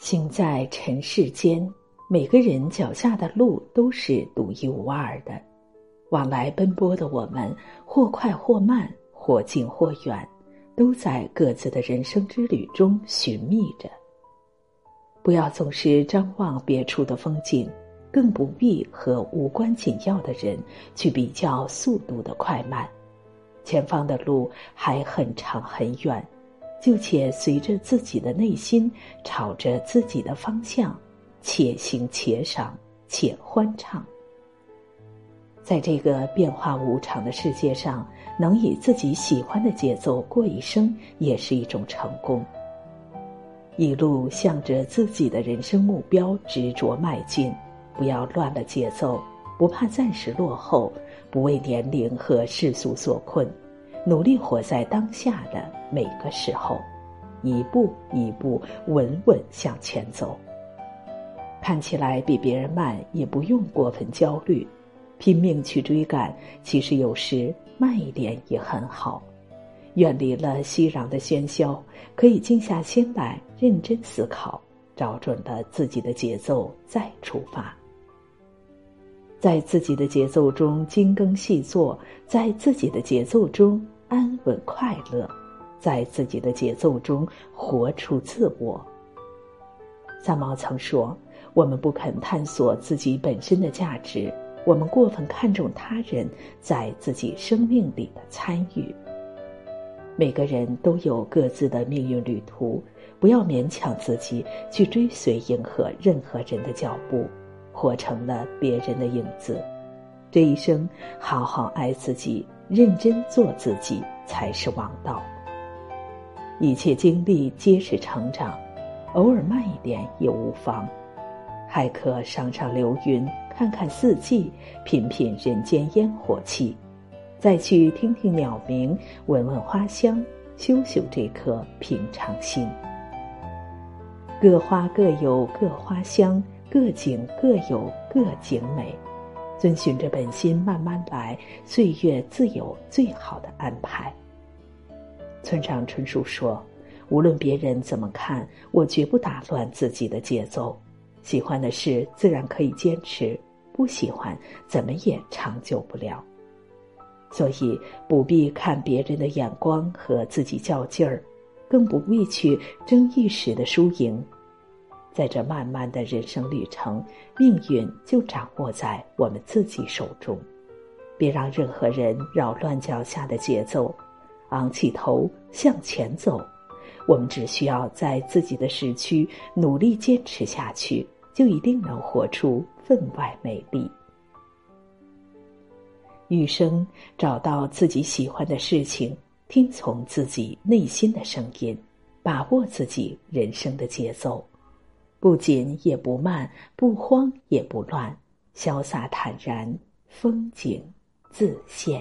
行在尘世间，每个人脚下的路都是独一无二的。往来奔波的我们，或快或慢，或近或远，都在各自的人生之旅中寻觅着。不要总是张望别处的风景，更不必和无关紧要的人去比较速度的快慢。前方的路还很长很远，就且随着自己的内心，朝着自己的方向，且行且赏，且欢畅。在这个变化无常的世界上，能以自己喜欢的节奏过一生，也是一种成功。一路向着自己的人生目标执着迈进，不要乱了节奏，不怕暂时落后，不为年龄和世俗所困，努力活在当下的每个时候，一步一步稳稳向前走。看起来比别人慢，也不用过分焦虑，拼命去追赶，其实有时慢一点也很好。远离了熙攘的喧嚣，可以静下心来认真思考，找准了自己的节奏再出发。在自己的节奏中精耕细作，在自己的节奏中安稳快乐，在自己的节奏中活出自我。三毛曾说，我们不肯探索自己本身的价值，我们过分看重他人在自己生命里的参与。每个人都有各自的命运旅途，不要勉强自己去追随迎合任何人的脚步，活成了别人的影子。这一生好好爱自己，认真做自己才是王道。一切经历皆是成长，偶尔慢一点也无妨，还可赏赏流云，看看四季，品品人间烟火气，再去听听鸟鸣，闻闻花香，修修这颗平常心。各花各有各花香，各景各有各景美，遵循着本心慢慢来，岁月自有最好的安排。村上春树说，无论别人怎么看，我绝不打乱自己的节奏，喜欢的事自然可以坚持，不喜欢怎么也长久不了。所以不必看别人的眼光和自己较劲儿，更不必去争一时的输赢。在这漫漫的人生旅程，命运就掌握在我们自己手中，别让任何人扰乱脚下的节奏，昂起头向前走。我们只需要在自己的时区努力坚持下去，就一定能活出分外美丽。余生找到自己喜欢的事情，听从自己内心的声音，把握自己人生的节奏，不紧也不慢，不慌也不乱，潇洒坦然，风景自现。